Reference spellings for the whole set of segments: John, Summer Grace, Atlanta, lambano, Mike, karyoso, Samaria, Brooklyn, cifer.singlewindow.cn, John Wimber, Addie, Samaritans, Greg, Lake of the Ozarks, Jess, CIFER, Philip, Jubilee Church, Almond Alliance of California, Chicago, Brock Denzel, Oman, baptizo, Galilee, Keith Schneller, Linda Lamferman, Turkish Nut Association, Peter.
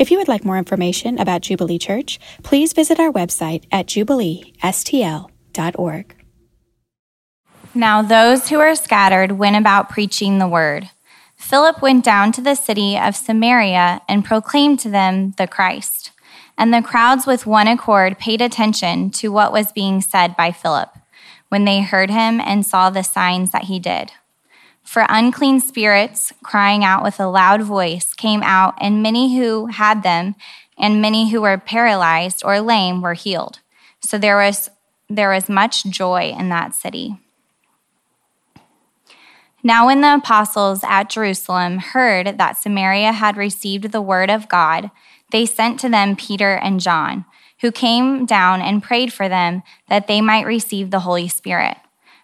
If you would like more information about Jubilee Church, please visit our website at jubileestl.org. Now those who are scattered went about preaching the word. Philip went down to the city of Samaria and proclaimed to them the Christ. And the crowds with one accord paid attention to what was being said by Philip when they heard him and saw the signs that he did. For unclean spirits, crying out with a loud voice, came out, and many who had them and many who were paralyzed or lame were healed. So there was much joy in that city. Now when the apostles at Jerusalem heard that Samaria had received the word of God, they sent to them Peter and John, who came down and prayed for them that they might receive the Holy Spirit.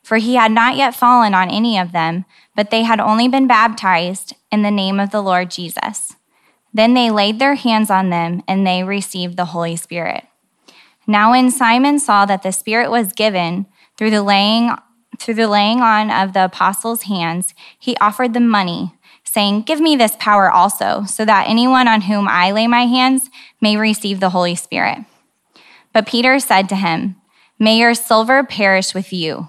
For he had not yet fallen on any of them, but they had only been baptized in the name of the Lord Jesus. Then they laid their hands on them, and they received the Holy Spirit. Now when Simon saw that the Spirit was given through the laying on of the apostles' hands, he offered them money, saying, "Give me this power also, so that anyone on whom I lay my hands may receive the Holy Spirit." But Peter said to him, "May your silver perish with you,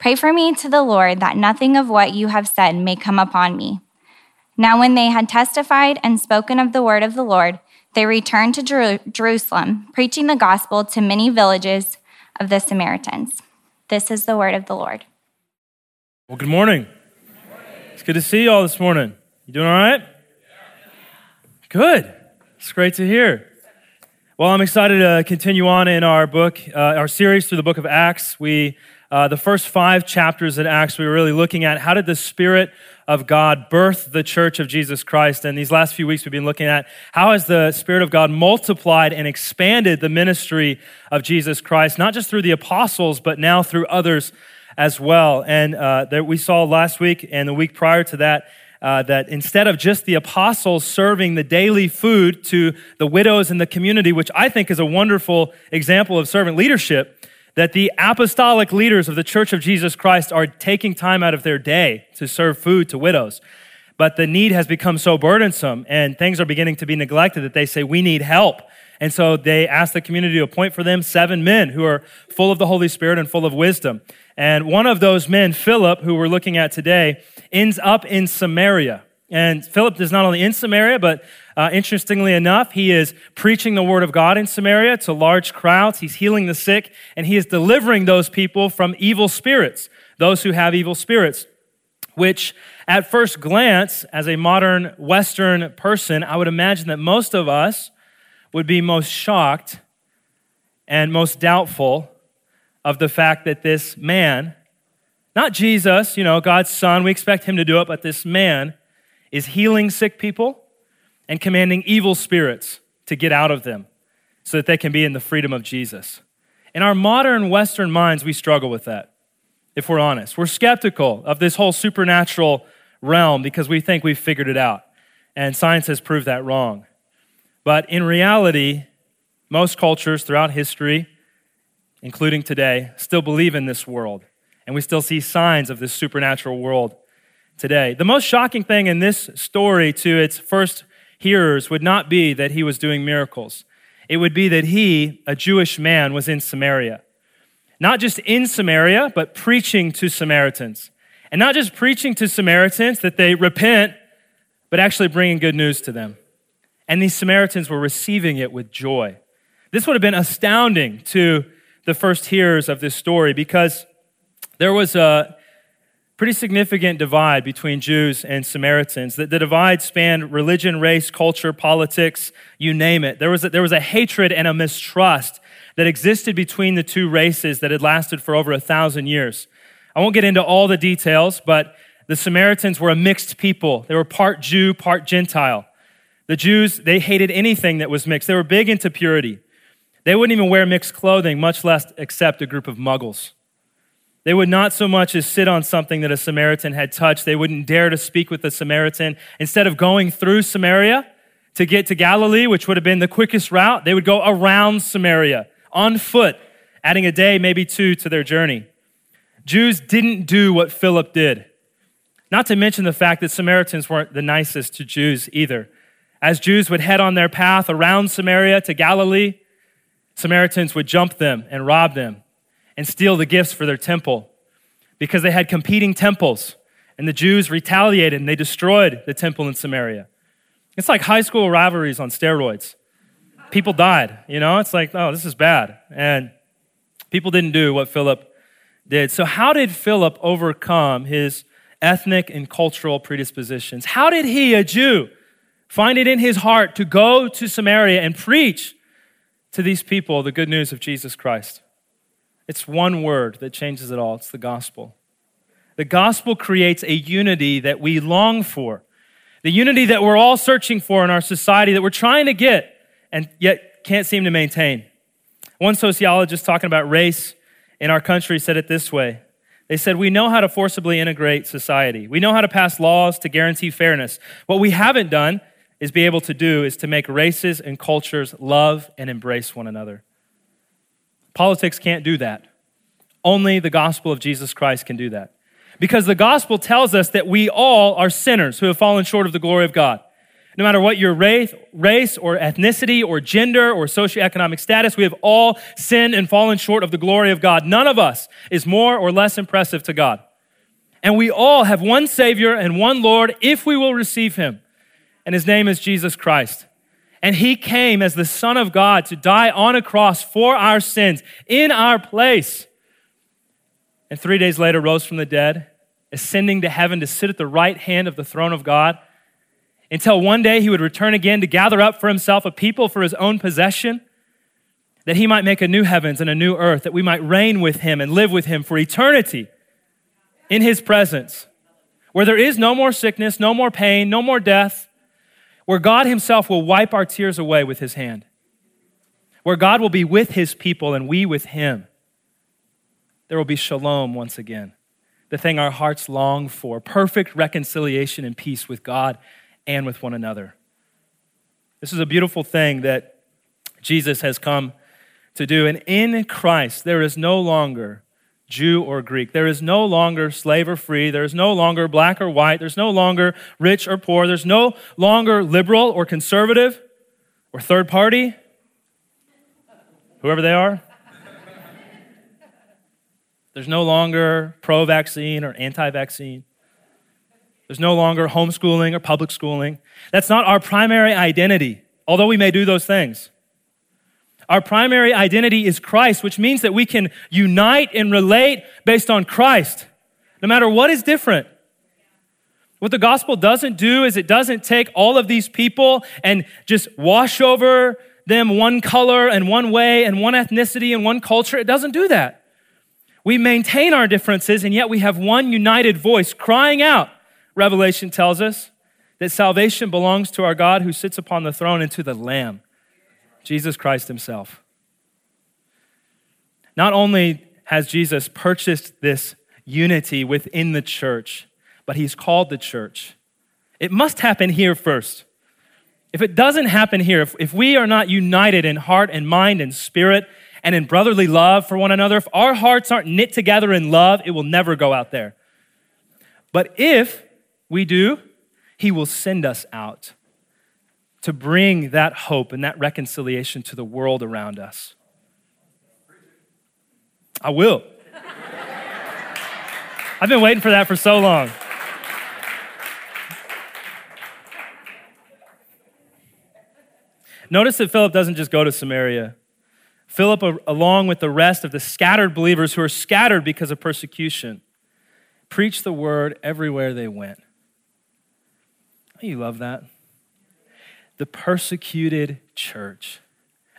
"Pray for me to the Lord that nothing of what you have said may come upon me." Now when they had testified and spoken of the word of the Lord, they returned to Jerusalem, preaching the gospel to many villages of the Samaritans. This is the word of the Lord. Well, good morning. It's good to see you all this morning. You doing all right? Good. It's great to hear. Well, I'm excited to continue on in our book, our series through the book of Acts. The first 5 chapters in Acts, we were really looking at how did the Spirit of God birth the church of Jesus Christ. And these last few weeks, we've been looking at how has the Spirit of God multiplied and expanded the ministry of Jesus Christ, not just through the apostles, but now through others as well. And that we saw last week and the week prior to that, that instead of just the apostles serving the daily food to the widows in the community, which I think is a wonderful example of servant leadership, that the apostolic leaders of the Church of Jesus Christ are taking time out of their day to serve food to widows. But the need has become so burdensome and things are beginning to be neglected that they say, "We need help." And so they asked the community to appoint for them 7 men who are full of the Holy Spirit and full of wisdom. And one of those men, Philip, who we're looking at today, ends up in Samaria. And Philip is not only in Samaria, but interestingly enough, he is preaching the word of God in Samaria to large crowds. He's healing the sick, and he is delivering those people from evil spirits, those who have evil spirits, which at first glance, as a modern Western person, I would imagine that most of us would be most shocked and most doubtful of the fact that this man, not Jesus, God's son, we expect him to do it, but this man is healing sick people and commanding evil spirits to get out of them so that they can be in the freedom of Jesus. In our modern Western minds, we struggle with that, if we're honest. We're skeptical of this whole supernatural realm because we think we've figured it out, and science has proved that wrong. But in reality, most cultures throughout history, including today, still believe in this world, and we still see signs of this supernatural world today. The most shocking thing in this story to its first hearers would not be that he was doing miracles. It would be that he, a Jewish man, was in Samaria. Not just in Samaria, but preaching to Samaritans. And not just preaching to Samaritans that they repent, but actually bringing good news to them. And these Samaritans were receiving it with joy. This would have been astounding to the first hearers of this story because there was a pretty significant divide between Jews and Samaritans. The divide spanned religion, race, culture, politics, you name it. There was a hatred and a mistrust that existed between the two races that had lasted for over 1,000 years. I won't get into all the details, but the Samaritans were a mixed people. They were part Jew, part Gentile. The Jews, they hated anything that was mixed. They were big into purity. They wouldn't even wear mixed clothing, much less accept a group of muggles. They would not so much as sit on something that a Samaritan had touched. They wouldn't dare to speak with a Samaritan. Instead of going through Samaria to get to Galilee, which would have been the quickest route, they would go around Samaria on foot, adding a day, maybe two, to their journey. Jews didn't do what Philip did. Not to mention the fact that Samaritans weren't the nicest to Jews either. As Jews would head on their path around Samaria to Galilee, Samaritans would jump them and rob them and steal the gifts for their temple, because they had competing temples, and the Jews retaliated and they destroyed the temple in Samaria. It's like high school rivalries on steroids. People died, it's like, oh, this is bad. And people didn't do what Philip did. So how did Philip overcome his ethnic and cultural predispositions? How did he, a Jew, find it in his heart to go to Samaria and preach to these people the good news of Jesus Christ? It's one word that changes it all. It's the gospel. The gospel creates a unity that we long for, the unity that we're all searching for in our society, that we're trying to get and yet can't seem to maintain. One sociologist talking about race in our country said it this way. They said, we know how to forcibly integrate society. We know how to pass laws to guarantee fairness. What we haven't done is to make races and cultures love and embrace one another. Politics can't do that. Only the gospel of Jesus Christ can do that. Because the gospel tells us that we all are sinners who have fallen short of the glory of God. No matter what your race or ethnicity or gender or socioeconomic status, we have all sinned and fallen short of the glory of God. None of us is more or less impressive to God. And we all have one Savior and one Lord if we will receive him. And his name is Jesus Christ. And he came as the Son of God to die on a cross for our sins in our place. And 3 days later rose from the dead, ascending to heaven to sit at the right hand of the throne of God, until one day he would return again to gather up for himself a people for his own possession, that he might make a new heavens and a new earth, that we might reign with him and live with him for eternity in his presence, where there is no more sickness, no more pain, no more death, where God himself will wipe our tears away with his hand, where God will be with his people and we with him. There will be shalom once again, the thing our hearts long for, perfect reconciliation and peace with God and with one another. This is a beautiful thing that Jesus has come to do. And in Christ, there is no longer Jew or Greek. There is no longer slave or free. There is no longer black or white. There's no longer rich or poor. There's no longer liberal or conservative or third party, whoever they are. There's no longer pro-vaccine or anti-vaccine. There's no longer homeschooling or public schooling. That's not our primary identity, although we may do those things. Our primary identity is Christ, which means that we can unite and relate based on Christ, no matter what is different. What the gospel doesn't do is it doesn't take all of these people and just wash over them one color and one way and one ethnicity and one culture. It doesn't do that. We maintain our differences, and yet we have one united voice crying out, Revelation tells us, that salvation belongs to our God who sits upon the throne and to the Lamb, Jesus Christ himself. Not only has Jesus purchased this unity within the church, but he's called the church. It must happen here first. If it doesn't happen here, if we are not united in heart and mind and spirit and in brotherly love for one another, if our hearts aren't knit together in love, it will never go out there. But if we do, he will send us out to bring that hope and that reconciliation to the world around us. I will. I've been waiting for that for so long. Notice that Philip doesn't just go to Samaria. Philip, along with the rest of the scattered believers who are scattered because of persecution, preached the word everywhere they went. Oh, you love that. The persecuted church,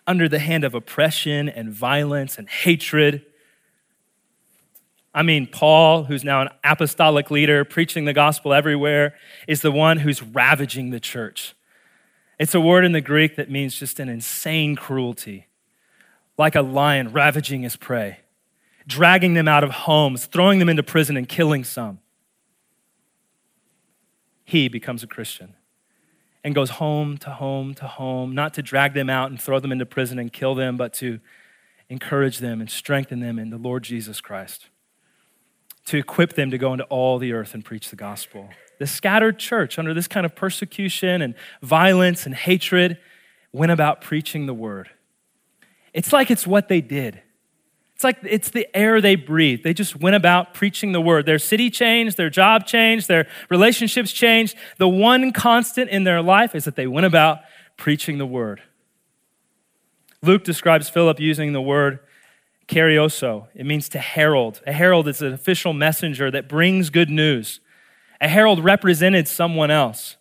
under the hand of oppression and violence and hatred. I mean, Paul, who's now an apostolic leader, preaching the gospel everywhere, is the one who's ravaging the church. It's a word in the Greek that means just an insane cruelty. like a lion ravaging his prey, dragging them out of homes, throwing them into prison and killing some. He becomes a Christian and goes home to home to home, not to drag them out and throw them into prison and kill them, but to encourage them and strengthen them in the Lord Jesus Christ, to equip them to go into all the earth and preach the gospel. The scattered church under this kind of persecution and violence and hatred went about preaching the word. It's like it's what they did. It's like it's the air they breathed. They just went about preaching the word. Their city changed, their job changed, their relationships changed. The one constant in their life is that they went about preaching the word. Luke describes Philip using the word karyoso. It means to herald. A herald is an official messenger that brings good news. A herald represented someone else.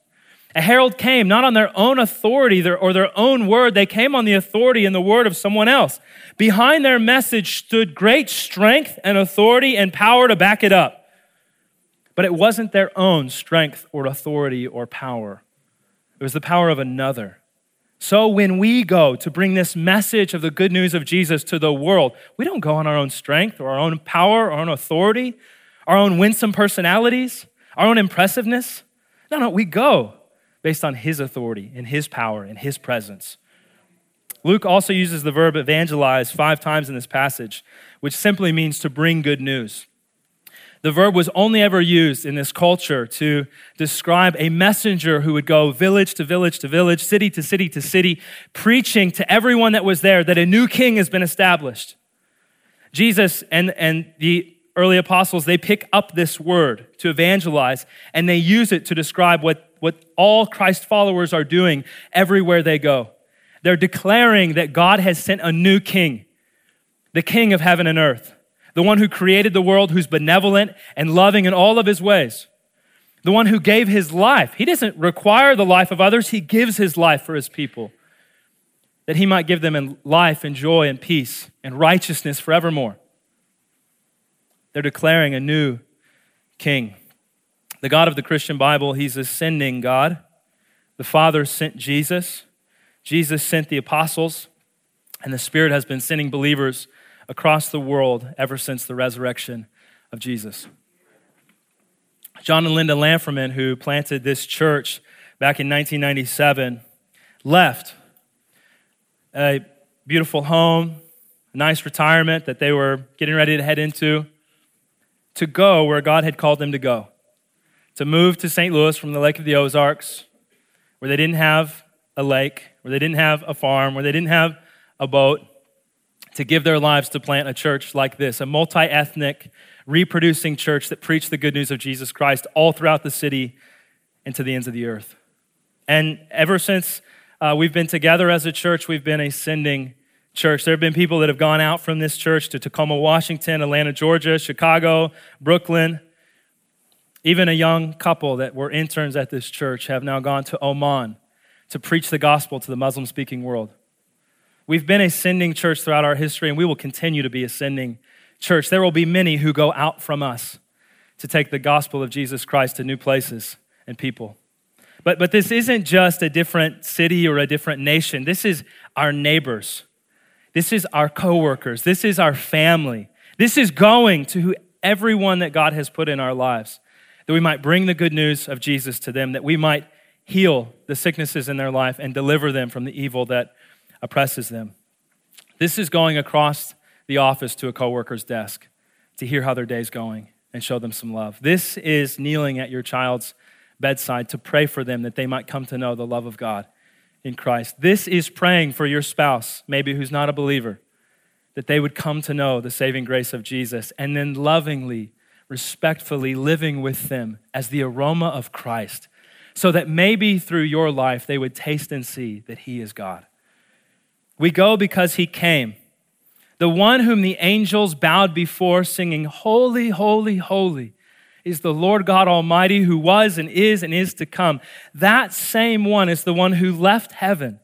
A herald came not on their own authority or their own word. They came on the authority and the word of someone else. Behind their message stood great strength and authority and power to back it up. But it wasn't their own strength or authority or power. It was the power of another. So when we go to bring this message of the good news of Jesus to the world, we don't go on our own strength or our own power or our own authority, our own winsome personalities, our own impressiveness. No, we go based on his authority and his power and his presence. Luke also uses the verb evangelize 5 times in this passage, which simply means to bring good news. The verb was only ever used in this culture to describe a messenger who would go village to village to village, city to city to city, preaching to everyone that was there that a new king has been established. Jesus and the early apostles, they pick up this word to evangelize, and they use it to describe what all Christ followers are doing everywhere they go. They're declaring that God has sent a new king, the king of heaven and earth, the one who created the world, who's benevolent and loving in all of his ways, the one who gave his life. He doesn't require the life of others. He gives his life for his people, that he might give them in life and joy and peace and righteousness forevermore. They're declaring a new king. The God of the Christian Bible, he's ascending God. The Father sent Jesus. Jesus sent the apostles. And the Spirit has been sending believers across the world ever since the resurrection of Jesus. John and Linda Lamferman, who planted this church back in 1997, left a beautiful home, a nice retirement that they were getting ready to head into, to go where God had called them to go, to move to St. Louis from the Lake of the Ozarks, where they didn't have a lake, where they didn't have a farm, where they didn't have a boat, to give their lives to plant a church like this, a multi-ethnic, reproducing church that preached the good news of Jesus Christ all throughout the city and to the ends of the earth. And ever since we've been together as a church, we've been ascending church. There have been people that have gone out from this church to Tacoma, Washington, Atlanta, Georgia, Chicago, Brooklyn. Even a young couple that were interns at this church have now gone to Oman to preach the gospel to the Muslim-speaking world. We've been ascending church throughout our history, and we will continue to be ascending church. There will be many who go out from us to take the gospel of Jesus Christ to new places and people. But this isn't just a different city or a different nation. This is our neighbors. This is our coworkers. This is our family. This is going to everyone that God has put in our lives, that we might bring the good news of Jesus to them, that we might heal the sicknesses in their life and deliver them from the evil that oppresses them. This is going across the office to a coworker's desk to hear how their day's going and show them some love. This is kneeling at your child's bedside to pray for them that they might come to know the love of God in Christ. This is praying for your spouse, maybe who's not a believer, that they would come to know the saving grace of Jesus, and then lovingly, respectfully living with them as the aroma of Christ, so that maybe through your life they would taste and see that he is God. We go because he came, the one whom the angels bowed before, singing, "Holy, holy, holy is the Lord God Almighty, who was and is to come." That same one is the one who left heaven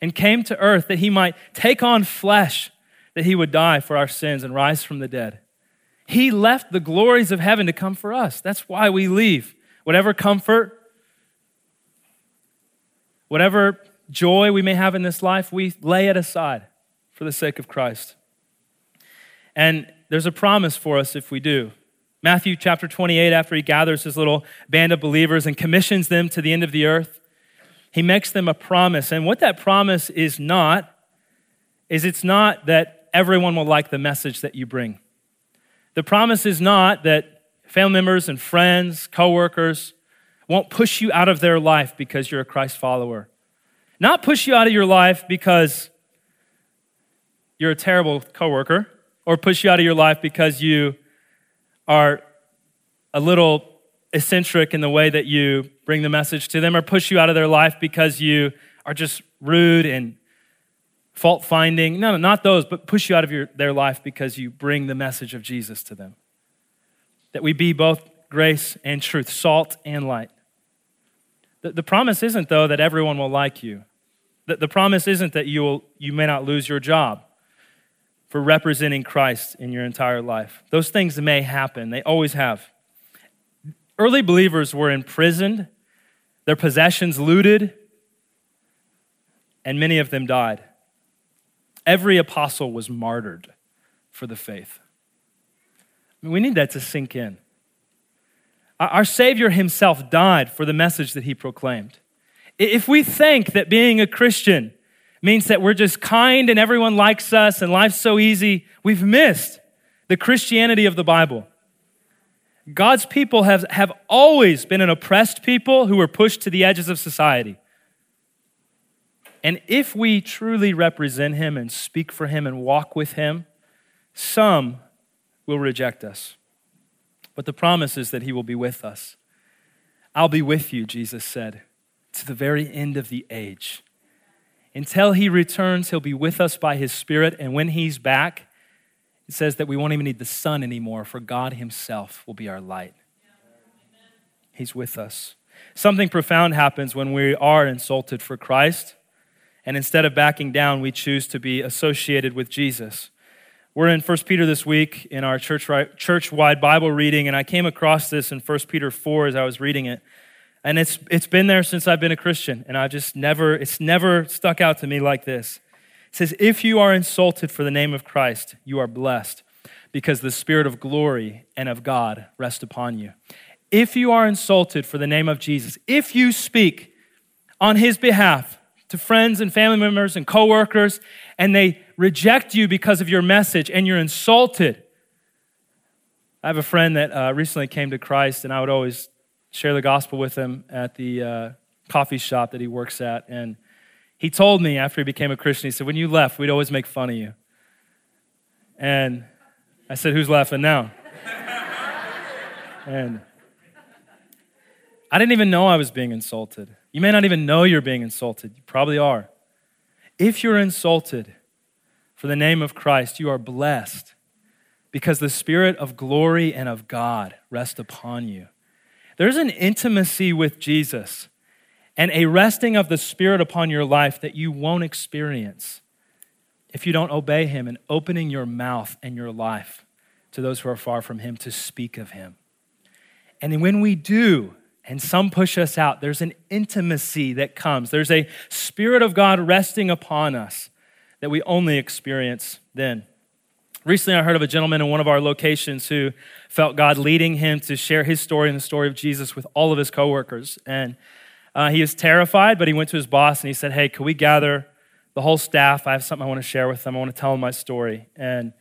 and came to earth that he might take on flesh, that he would die for our sins and rise from the dead. He left the glories of heaven to come for us. That's why we leave. Whatever comfort, whatever joy we may have in this life, we lay it aside for the sake of Christ. And there's a promise for us if we do. Matthew chapter 28, after he gathers his little band of believers and commissions them to the end of the earth, he makes them a promise. And what that promise is not, is it's not that everyone will like the message that you bring. The promise is not that family members and friends, coworkers won't push you out of their life because you're a Christ follower. Not push you out of your life because you're a terrible coworker, or push you out of your life because you are a little eccentric in the way that you bring the message to them, or push you out of their life because you are just rude and fault-finding. No, not those, but push you out of their life because you bring the message of Jesus to them. That we be both grace and truth, salt and light. The promise isn't, though, that everyone will like you. The promise isn't that you may not lose your job for representing Christ in your entire life. Those things may happen. They always have. Early believers were imprisoned, their possessions looted, and many of them died. Every apostle was martyred for the faith. I mean, we need that to sink in. Our Savior himself died for the message that he proclaimed. If we think that being a Christian means that we're just kind and everyone likes us and life's so easy, we've missed the Christianity of the Bible. God's people have always been an oppressed people who were pushed to the edges of society. And if we truly represent him and speak for him and walk with him, some will reject us. But the promise is that he will be with us. I'll be with you, Jesus said, to the very end of the age. Until he returns, he'll be with us by his Spirit. And when he's back, it says that we won't even need the sun anymore, for God himself will be our light. He's with us. Something profound happens when we are insulted for Christ, and instead of backing down, we choose to be associated with Jesus. We're in 1 Peter this week in our church-wide Bible reading, and I came across this in 1 Peter 4 as I was reading it. And it's been there since I've been a Christian, and it's never stuck out to me like this. It says, if you are insulted for the name of Christ, you are blessed, because the Spirit of glory and of God rest upon you. If you are insulted for the name of Jesus, if you speak on his behalf to friends and family members and coworkers, and they reject you because of your message and you're insulted. I have a friend that recently came to Christ, and I would always share the gospel with him at the coffee shop that he works at. And he told me after he became a Christian, he said, when you left, we'd always make fun of you. And I said, who's laughing now? And I didn't even know I was being insulted. You may not even know you're being insulted. You probably are. If you're insulted for the name of Christ, you are blessed because the Spirit of glory and of God rest upon you. There's an intimacy with Jesus and a resting of the Spirit upon your life that you won't experience if you don't obey him and opening your mouth and your life to those who are far from him to speak of him. And when we do, and some push us out, there's an intimacy that comes. There's a Spirit of God resting upon us that we only experience then. Recently, I heard of a gentleman in one of our locations who felt God leading him to share his story and the story of Jesus with all of his coworkers. And he was terrified, but he went to his boss and he said, hey, can we gather the whole staff? I have something I want to share with them. I want to tell them my story. And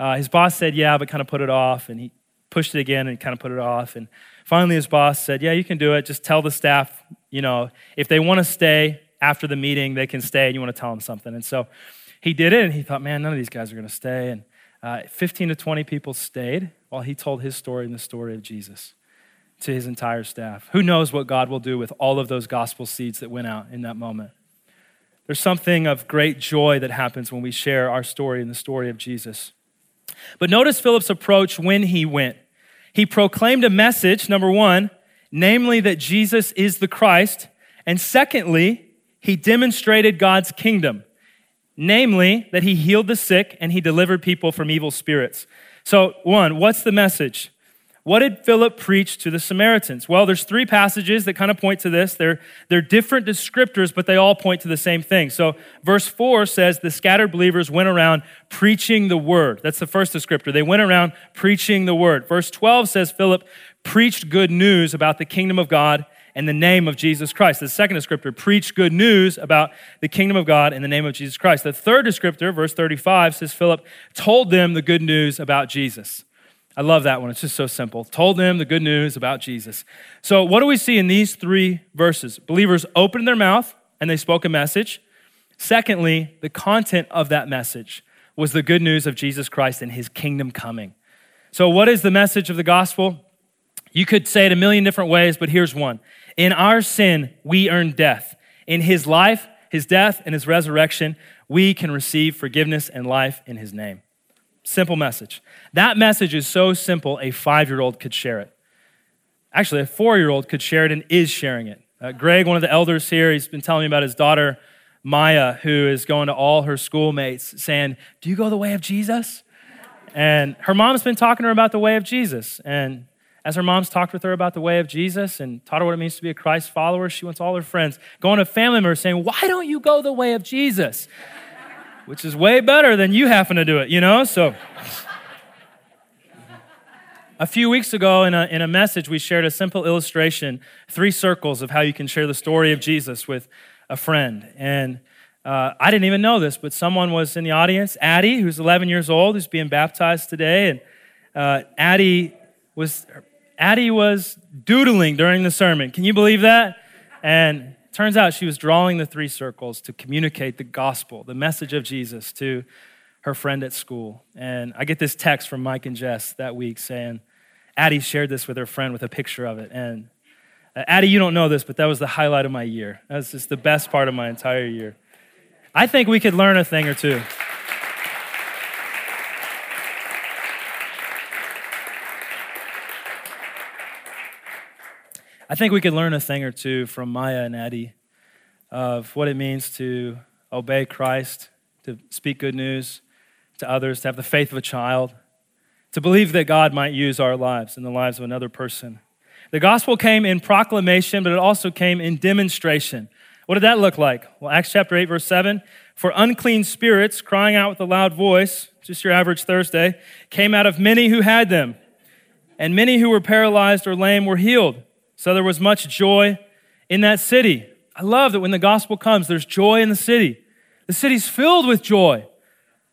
his boss said, yeah, but kind of put it off. And he pushed it again and kind of put it off. And finally, his boss said, yeah, you can do it. Just tell the staff, if they want to stay after the meeting, they can stay, and you want to tell them something. And so he did it, and he thought, man, none of these guys are going to stay. And 15 to 20 people stayed while he told his story and the story of Jesus to his entire staff. Who knows what God will do with all of those gospel seeds that went out in that moment. There's something of great joy that happens when we share our story and the story of Jesus. But notice Philip's approach when he went. He proclaimed a message, number one, namely that Jesus is the Christ. And secondly, he demonstrated God's kingdom, namely that he healed the sick and he delivered people from evil spirits. So one, what's the message? What did Philip preach to the Samaritans? Well, there's three passages that kind of point to this. They're different descriptors, but they all point to the same thing. So verse 4 says, the scattered believers went around preaching the word. That's the first descriptor. They went around preaching the word. Verse 12 says, Philip preached good news about the kingdom of God and the name of Jesus Christ. The second descriptor, preached good news about the kingdom of God and the name of Jesus Christ. The third descriptor, verse 35, says, Philip told them the good news about Jesus. I love that one. It's just so simple. Told them the good news about Jesus. So what do we see in these three verses? Believers opened their mouth and they spoke a message. Secondly, the content of that message was the good news of Jesus Christ and his kingdom coming. So what is the message of the gospel? You could say it a million different ways, but here's one. In our sin, we earn death. In his life, his death, and his resurrection, we can receive forgiveness and life in his name. Simple message. That message is so simple, a 5-year-old could share it. Actually, a 4-year-old could share it and is sharing it. Greg, one of the elders here, he's been telling me about his daughter, Maya, who is going to all her schoolmates saying, do you go the way of Jesus? And her mom's been talking to her about the way of Jesus. And as her mom's talked with her about the way of Jesus and taught her what it means to be a Christ follower, she wants all her friends going to family members saying, why don't you go the way of Jesus? Which is way better than you having to do it, you know? So a few weeks ago in a message, we shared a simple illustration, 3 circles of how you can share the story of Jesus with a friend. And I didn't even know this, but someone was in the audience, Addie, who's 11 years old, who's being baptized today. And Addie was doodling during the sermon. Can you believe that? And turns out she was drawing the 3 circles to communicate the gospel, the message of Jesus to her friend at school. And I get this text from Mike and Jess that week saying, Addie shared this with her friend with a picture of it. And Addie, you don't know this, but that was the highlight of my year. That was just the best part of my entire year. I think we could learn a thing or two. I think we could learn a thing or two from Maya and Addie of what it means to obey Christ, to speak good news to others, to have the faith of a child, to believe that God might use our lives and the lives of another person. The gospel came in proclamation, but it also came in demonstration. What did that look like? Well, Acts chapter 8, verse 7, for unclean spirits crying out with a loud voice, just your average Thursday, came out of many who had them, and many who were paralyzed or lame were healed. So there was much joy in that city. I love that when the gospel comes, there's joy in the city. The city's filled with joy.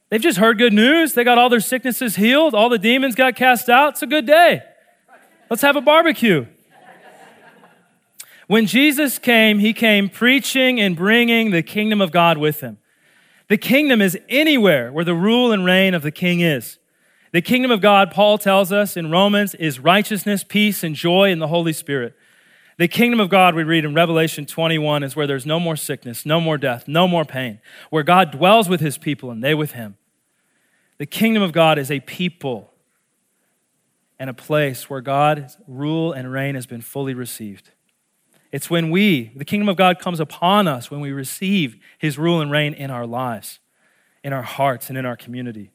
They've just heard good news. They got all their sicknesses healed. All the demons got cast out. It's a good day. Let's have a barbecue. When Jesus came, he came preaching and bringing the kingdom of God with him. The kingdom is anywhere where the rule and reign of the king is. The kingdom of God, Paul tells us in Romans, is righteousness, peace, and joy in the Holy Spirit. The kingdom of God, we read in Revelation 21, is where there's no more sickness, no more death, no more pain, where God dwells with his people and they with him. The kingdom of God is a people and a place where God's rule and reign has been fully received. It's when the kingdom of God comes upon us when we receive his rule and reign in our lives, in our hearts, and in our community.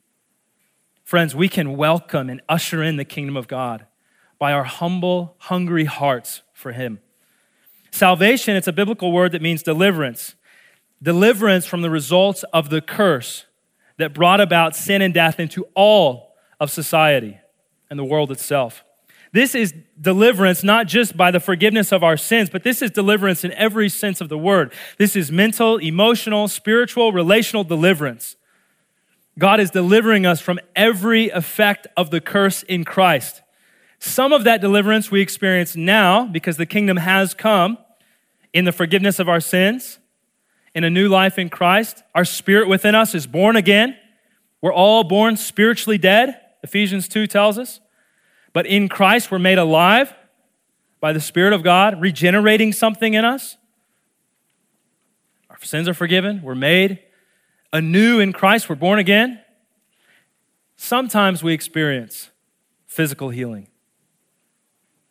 Friends, we can welcome and usher in the kingdom of God by our humble, hungry hearts for him. Salvation, it's a biblical word that means deliverance. Deliverance from the results of the curse that brought about sin and death into all of society and the world itself. This is deliverance not just by the forgiveness of our sins, but this is deliverance in every sense of the word. This is mental, emotional, spiritual, relational deliverance. God is delivering us from every effect of the curse in Christ. Some of that deliverance we experience now because the kingdom has come in the forgiveness of our sins, in a new life in Christ. Our spirit within us is born again. We're all born spiritually dead, Ephesians 2 tells us. But in Christ, we're made alive by the Spirit of God, regenerating something in us. Our sins are forgiven. We're made anew in Christ, we're born again. Sometimes we experience physical healing.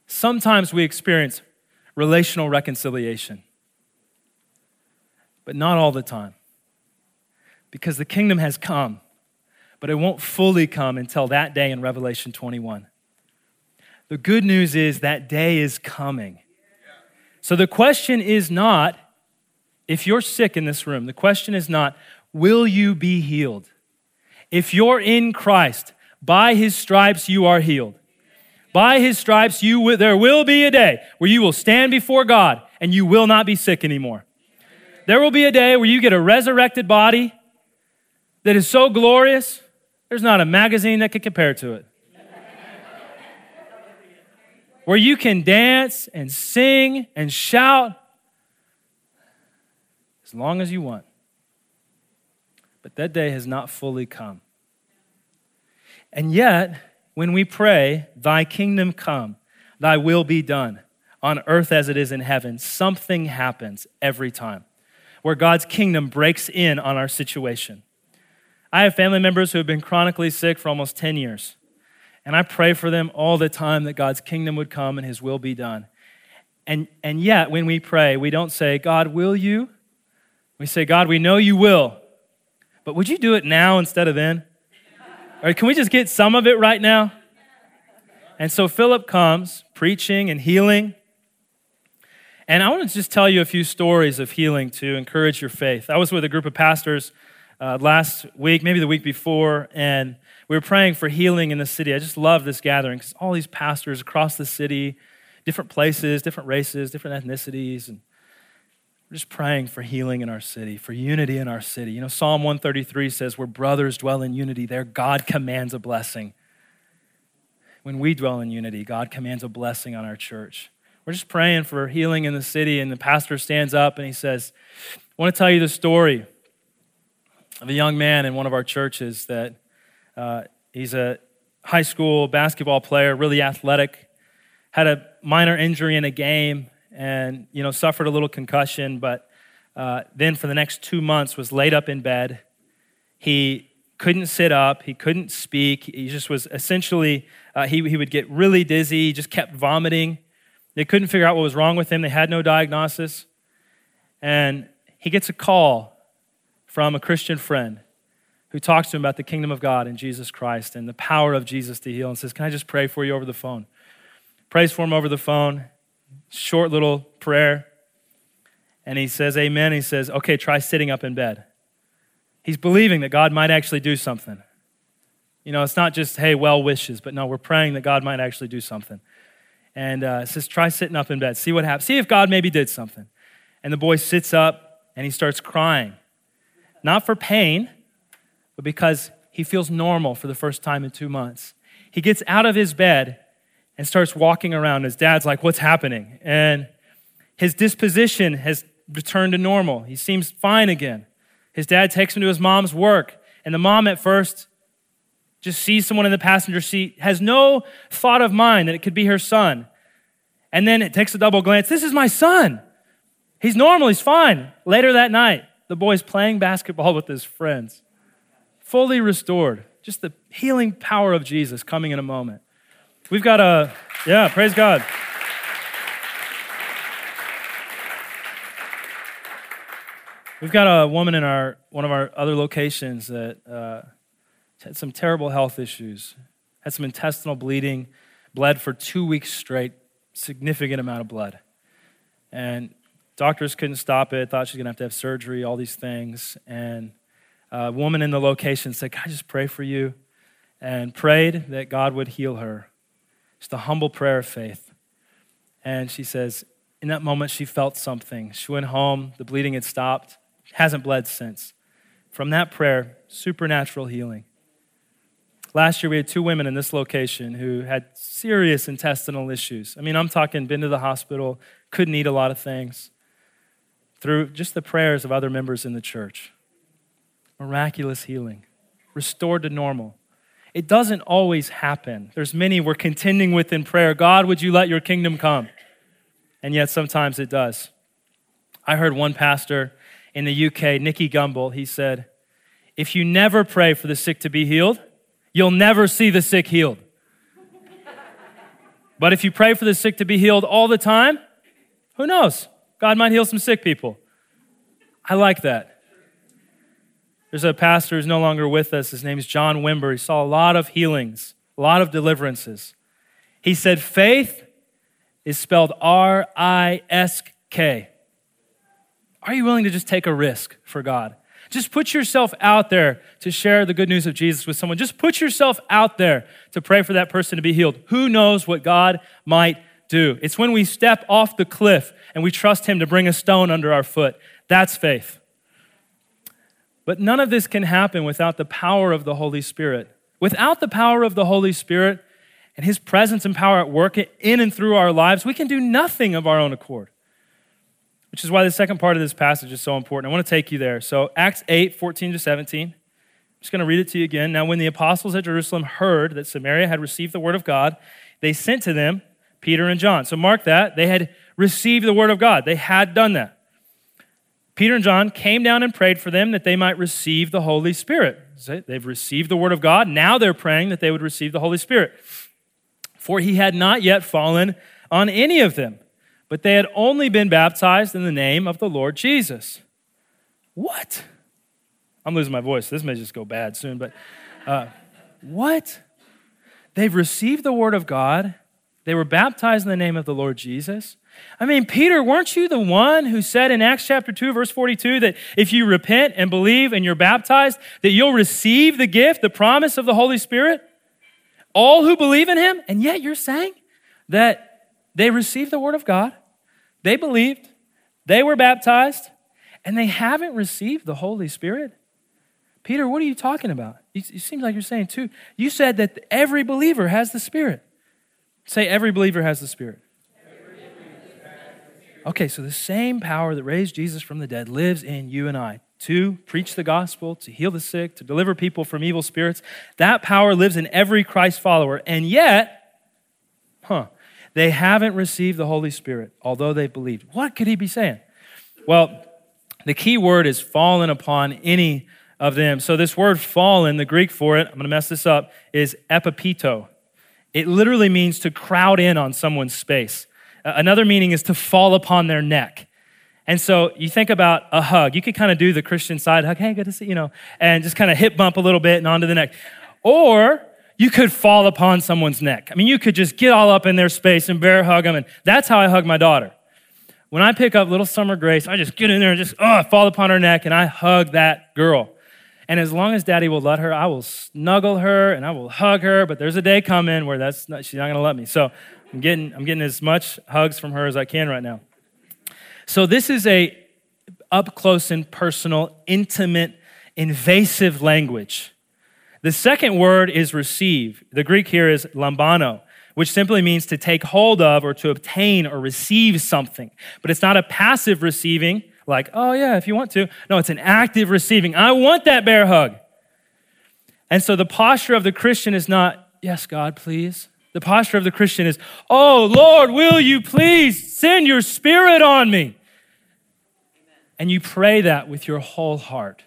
Sometimes we experience relational reconciliation. But not all the time. Because the kingdom has come, but it won't fully come until that day in Revelation 21. The good news is that day is coming. So the question is not, if you're sick in this room, the question is not, will you be healed? If you're in Christ, by his stripes you are healed. By his stripes, there will be a day where you will stand before God and you will not be sick anymore. There will be a day where you get a resurrected body that is so glorious, there's not a magazine that can compare to it. Where you can dance and sing and shout as long as you want. But that day has not fully come. And yet, when we pray, thy kingdom come, thy will be done on earth as it is in heaven, something happens every time where God's kingdom breaks in on our situation. I have family members who have been chronically sick for almost 10 years, and I pray for them all the time that God's kingdom would come and his will be done. And yet, when we pray, we don't say, God, will you? We say, God, we know you will, but would you do it now instead of then? Or can we just get some of it right now? And so Philip comes preaching and healing. And I want to just tell you a few stories of healing to encourage your faith. I was with a group of pastors last week, maybe the week before, and we were praying for healing in the city. I just love this gathering because all these pastors across the city, different places, different races, different ethnicities, and we're just praying for healing in our city, for unity in our city. You know, Psalm 133 says, where brothers dwell in unity, there God commands a blessing. When we dwell in unity, God commands a blessing on our church. We're just praying for healing in the city, and the pastor stands up and he says, I want to tell you the story of a young man in one of our churches that he's a high school basketball player, really athletic, had a minor injury in a game, and you know, suffered a little concussion, but then for the next 2 months was laid up in bed. He couldn't sit up, he couldn't speak, he just was essentially, he would get really dizzy, he just kept vomiting. They couldn't figure out what was wrong with him, they had no diagnosis. And he gets a call from a Christian friend who talks to him about the kingdom of God and Jesus Christ and the power of Jesus to heal and says, can I just pray for you over the phone? Prays for him over the phone. Short little prayer. And he says, amen. He says, okay, try sitting up in bed. He's believing that God might actually do something. You know, it's not just, hey, well wishes, but no, we're praying that God might actually do something. And it says, try sitting up in bed. See what happens. See if God maybe did something. And the boy sits up and he starts crying. Not for pain, but because he feels normal for the first time in 2 months. He gets out of his bed and starts walking around. His dad's like, what's happening? And his disposition has returned to normal. He seems fine again. His dad takes him to his mom's work, and the mom at first just sees someone in the passenger seat, has no thought of mind that it could be her son. And then it takes a double glance. This is my son. He's normal, he's fine. Later that night, the boy's playing basketball with his friends, fully restored. Just the healing power of Jesus coming in a moment. We've got praise God. We've got a woman in one of our other locations that had some terrible health issues, had some intestinal bleeding, bled for 2 weeks straight, significant amount of blood. And doctors couldn't stop it, thought she was gonna have to have surgery, all these things. And a woman in the location said, can I just pray for you? And prayed that God would heal her. Just a humble prayer of faith. And she says, in that moment, she felt something. She went home, the bleeding had stopped, hasn't bled since. From that prayer, supernatural healing. Last year, we had two women in this location who had serious intestinal issues. I mean, I'm talking been to the hospital, couldn't eat a lot of things, through just the prayers of other members in the church. Miraculous healing, restored to normal. It doesn't always happen. There's many we're contending with in prayer. God, would you let your kingdom come? And yet sometimes it does. I heard one pastor in the UK, Nicky Gumbel, he said, if you never pray for the sick to be healed, you'll never see the sick healed. But if you pray for the sick to be healed all the time, who knows? God might heal some sick people. I like that. There's a pastor who's no longer with us. His name is John Wimber. He saw a lot of healings, a lot of deliverances. He said, faith is spelled R-I-S-K. Are you willing to just take a risk for God? Just put yourself out there to share the good news of Jesus with someone. Just put yourself out there to pray for that person to be healed. Who knows what God might do? It's when we step off the cliff and we trust him to bring a stone under our foot. That's faith. But none of this can happen without the power of the Holy Spirit. Without the power of the Holy Spirit and his presence and power at work in and through our lives, we can do nothing of our own accord. Which is why the second part of this passage is so important. I want to take you there. So Acts 8, 14 to 17. I'm just going to read it to you again. Now, when the apostles at Jerusalem heard that Samaria had received the word of God, they sent to them Peter and John. So mark that. They had received the word of God. They had done that. Peter and John came down and prayed for them that they might receive the Holy Spirit. So they've received the word of God. Now they're praying that they would receive the Holy Spirit. For he had not yet fallen on any of them, but they had only been baptized in the name of the Lord Jesus. What? I'm losing my voice. This may just go bad soon, but what? They've received the word of God. They were baptized in the name of the Lord Jesus. I mean, Peter, weren't you the one who said in Acts chapter 2, verse 42, that if you repent and believe and you're baptized, that you'll receive the gift, the promise of the Holy Spirit? All who believe in him? And yet you're saying that they received the word of God, they believed, they were baptized, and they haven't received the Holy Spirit? Peter, what are you talking about? It seems like you're saying too. You said that every believer has the Spirit. Say, every believer has the Spirit. Okay, so the same power that raised Jesus from the dead lives in you and I to preach the gospel, to heal the sick, to deliver people from evil spirits. That power lives in every Christ follower. And yet, they haven't received the Holy Spirit, although they've believed. What could he be saying? Well, the key word is fallen upon any of them. So this word fallen, the Greek for it, I'm going to mess this up, is epipito. It literally means to crowd in on someone's space. Another meaning is to fall upon their neck. And so you think about a hug. You could kind of do the Christian side hug, hey, good to see you, and just kind of hip bump a little bit and onto the neck. Or you could fall upon someone's neck. I mean, you could just get all up in their space and bear hug them. And that's how I hug my daughter. When I pick up little Summer Grace, I just get in there and just, I fall upon her neck and I hug that girl. And as long as Daddy will let her, I will snuggle her and I will hug her. But there's a day coming where she's not going to let me. So I'm getting as much hugs from her as I can right now. So this is a up close and personal, intimate, invasive language. The second word is receive. The Greek here is lambano, which simply means to take hold of or to obtain or receive something. But it's not a passive receiving, like, oh yeah, if you want to. No, it's an active receiving. I want that bear hug. And so the posture of the Christian is not, yes, God, please. The posture of the Christian is, oh Lord, will you please send your Spirit on me? Amen. And you pray that with your whole heart,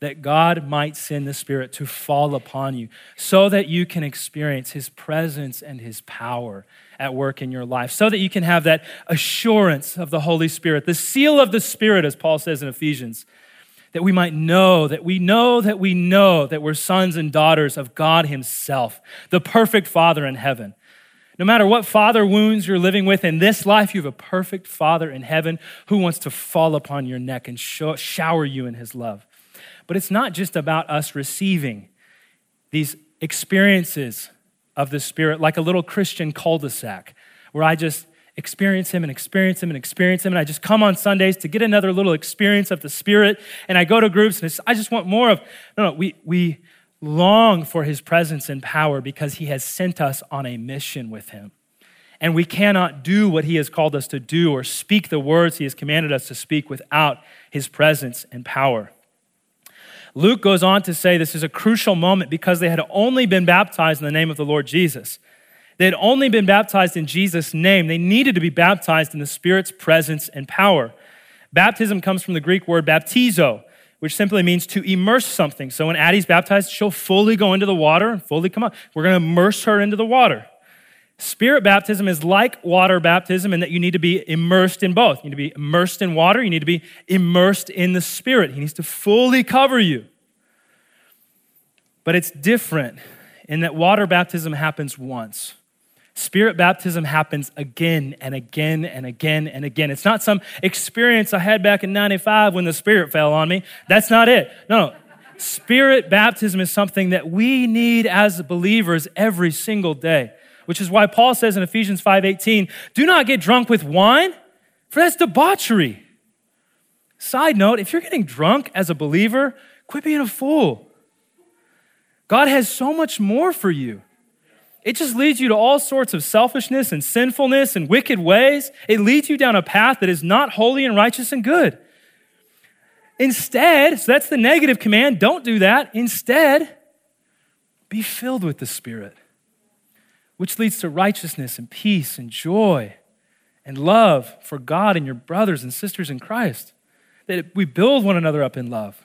that God might send the Spirit to fall upon you so that you can experience his presence and his power at work in your life, so that you can have that assurance of the Holy Spirit, the seal of the Spirit, as Paul says in Ephesians, that we might know that we know that we know that we're sons and daughters of God himself, the perfect Father in heaven. No matter what father wounds you're living with in this life, you have a perfect Father in heaven who wants to fall upon your neck and shower you in his love. But it's not just about us receiving these experiences of the Spirit like a little Christian cul-de-sac where I just experience him and experience him and experience him, and I just come on Sundays to get another little experience of the Spirit, and I go to groups, and I just want more of, we long for his presence and power because he has sent us on a mission with him. And we cannot do what he has called us to do or speak the words he has commanded us to speak without his presence and power. Luke goes on to say this is a crucial moment because they had only been baptized in the name of the Lord Jesus. They had only been baptized in Jesus' name. They needed to be baptized in the Spirit's presence and power. Baptism comes from the Greek word baptizo, which simply means to immerse something. So when Addie's baptized, she'll fully go into the water and fully come up. We're going to immerse her into the water. Spirit baptism is like water baptism in that you need to be immersed in both. You need to be immersed in water. You need to be immersed in the Spirit. He needs to fully cover you. But it's different in that water baptism happens once. Spirit baptism happens again and again and again and again. It's not some experience I had back in 95 when the Spirit fell on me. That's not it. No. Spirit baptism is something that we need as believers every single day, which is why Paul says in Ephesians 5:18, do not get drunk with wine, for that's debauchery. Side note, if you're getting drunk as a believer, quit being a fool. God has so much more for you. It just leads you to all sorts of selfishness and sinfulness and wicked ways. It leads you down a path that is not holy and righteous and good. Instead, so that's the negative command, don't do that. Instead, be filled with the Spirit, which leads to righteousness and peace and joy and love for God and your brothers and sisters in Christ, that we build one another up in love.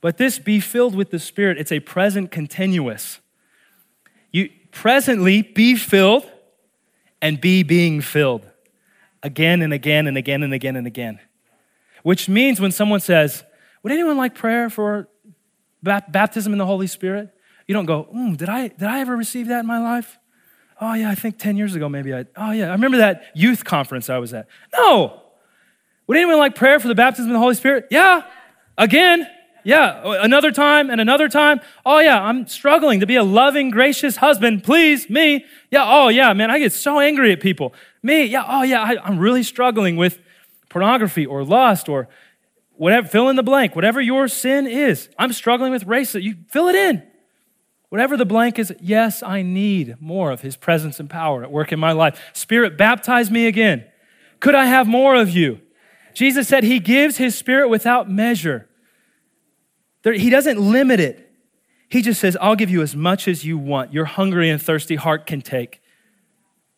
But this be filled with the Spirit, it's a present continuous. You presently be filled and be being filled again and again and again and again and again. Which means when someone says, would anyone like prayer for baptism in the Holy Spirit? You don't go, did I ever receive that in my life? Oh yeah, I think 10 years ago maybe I remember that youth conference I was at. No. Would anyone like prayer for the baptism of the Holy Spirit? Yeah. Again. Yeah, another time and another time. Oh yeah, I'm struggling to be a loving, gracious husband. Please, me. Yeah, oh yeah, man, I get so angry at people. Me, yeah, oh yeah, I'm really struggling with pornography or lust or whatever, fill in the blank, whatever your sin is. I'm struggling with racism. You fill it in. Whatever the blank is, yes, I need more of his presence and power at work in my life. Spirit, baptize me again. Could I have more of you? Jesus said he gives his Spirit without measure. He doesn't limit it. He just says, I'll give you as much as you want. Your hungry and thirsty heart can take.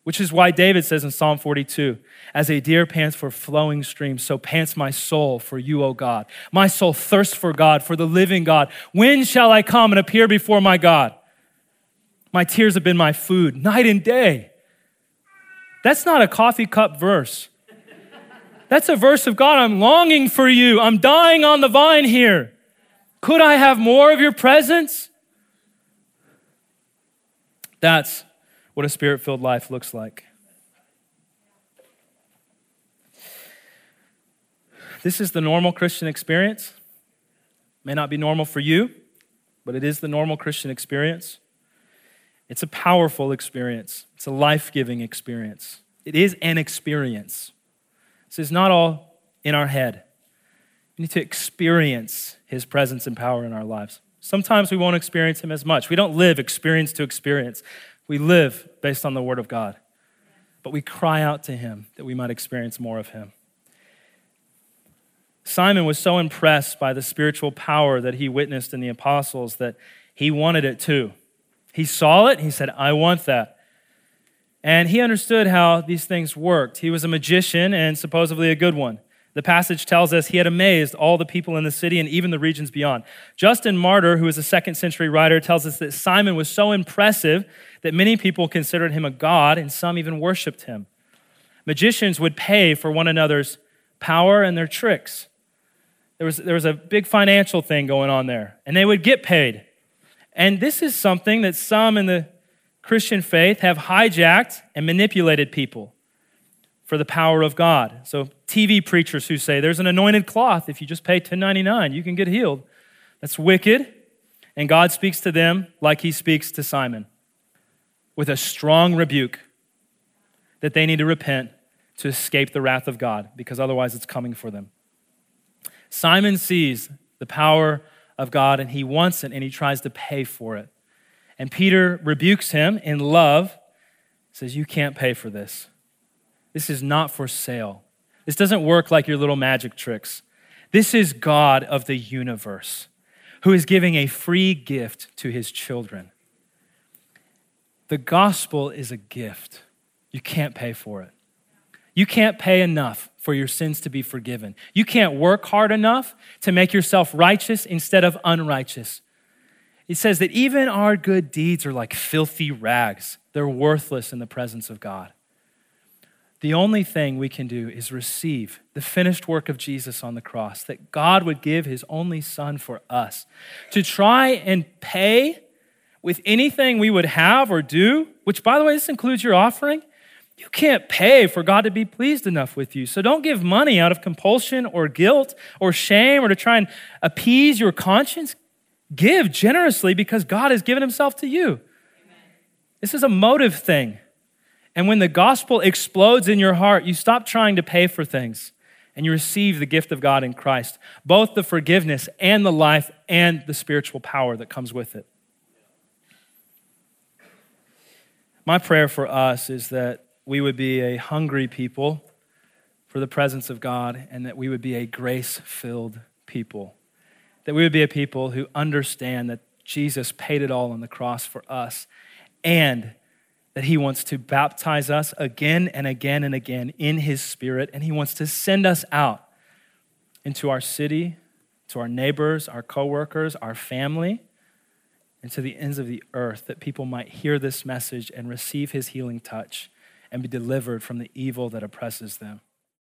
Which is why David says in Psalm 42, as a deer pants for flowing streams, so pants my soul for you, O God. My soul thirsts for God, for the living God. When shall I come and appear before my God? My tears have been my food, night and day. That's not a coffee cup verse. That's a verse of God. I'm longing for you. I'm dying on the vine here. Could I have more of your presence? That's what a Spirit-filled life looks like. This is the normal Christian experience. May not be normal for you, but it is the normal Christian experience. It's a powerful experience. It's a life-giving experience. It is an experience. This is not all in our head. We need to experience his presence and power in our lives. Sometimes we won't experience him as much. We don't live experience to experience. We live based on the word of God. But we cry out to him that we might experience more of him. Simon was so impressed by the spiritual power that he witnessed in the apostles that he wanted it too. He saw it, he said, I want that. And he understood how these things worked. He was a magician and supposedly a good one. The passage tells us he had amazed all the people in the city and even the regions beyond. Justin Martyr, who is a 2nd century writer, tells us that Simon was so impressive that many people considered him a god and some even worshiped him. Magicians would pay for one another's power and their tricks. There was a big financial thing going on there, and they would get paid. And this is something that some in the Christian faith have hijacked and manipulated people for the power of God. So TV preachers who say there's an anointed cloth, if you just pay $10.99, you can get healed. That's wicked. And God speaks to them like he speaks to Simon with a strong rebuke that they need to repent to escape the wrath of God because otherwise it's coming for them. Simon sees the power of God and he wants it and he tries to pay for it. And Peter rebukes him in love, says, you can't pay for this. This is not for sale. This doesn't work like your little magic tricks. This is God of the universe who is giving a free gift to his children. The gospel is a gift. You can't pay for it. You can't pay enough for your sins to be forgiven. You can't work hard enough to make yourself righteous instead of unrighteous. It says that even our good deeds are like filthy rags. They're worthless in the presence of God. The only thing we can do is receive the finished work of Jesus on the cross, that God would give his only son for us. To try and pay with anything we would have or do, which, by the way, this includes your offering, you can't pay for God to be pleased enough with you. So don't give money out of compulsion or guilt or shame or to try and appease your conscience. Give generously because God has given himself to you. Amen. This is a motive thing. And when the gospel explodes in your heart, you stop trying to pay for things and you receive the gift of God in Christ, both the forgiveness and the life and the spiritual power that comes with it. My prayer for us is that we would be a hungry people for the presence of God, and that we would be a grace-filled people, that we would be a people who understand that Jesus paid it all on the cross for us, and that he wants to baptize us again and again and again in his Spirit, and he wants to send us out into our city, to our neighbors, our coworkers, our family, and to the ends of the earth, that people might hear this message and receive his healing touch and be delivered from the evil that oppresses them.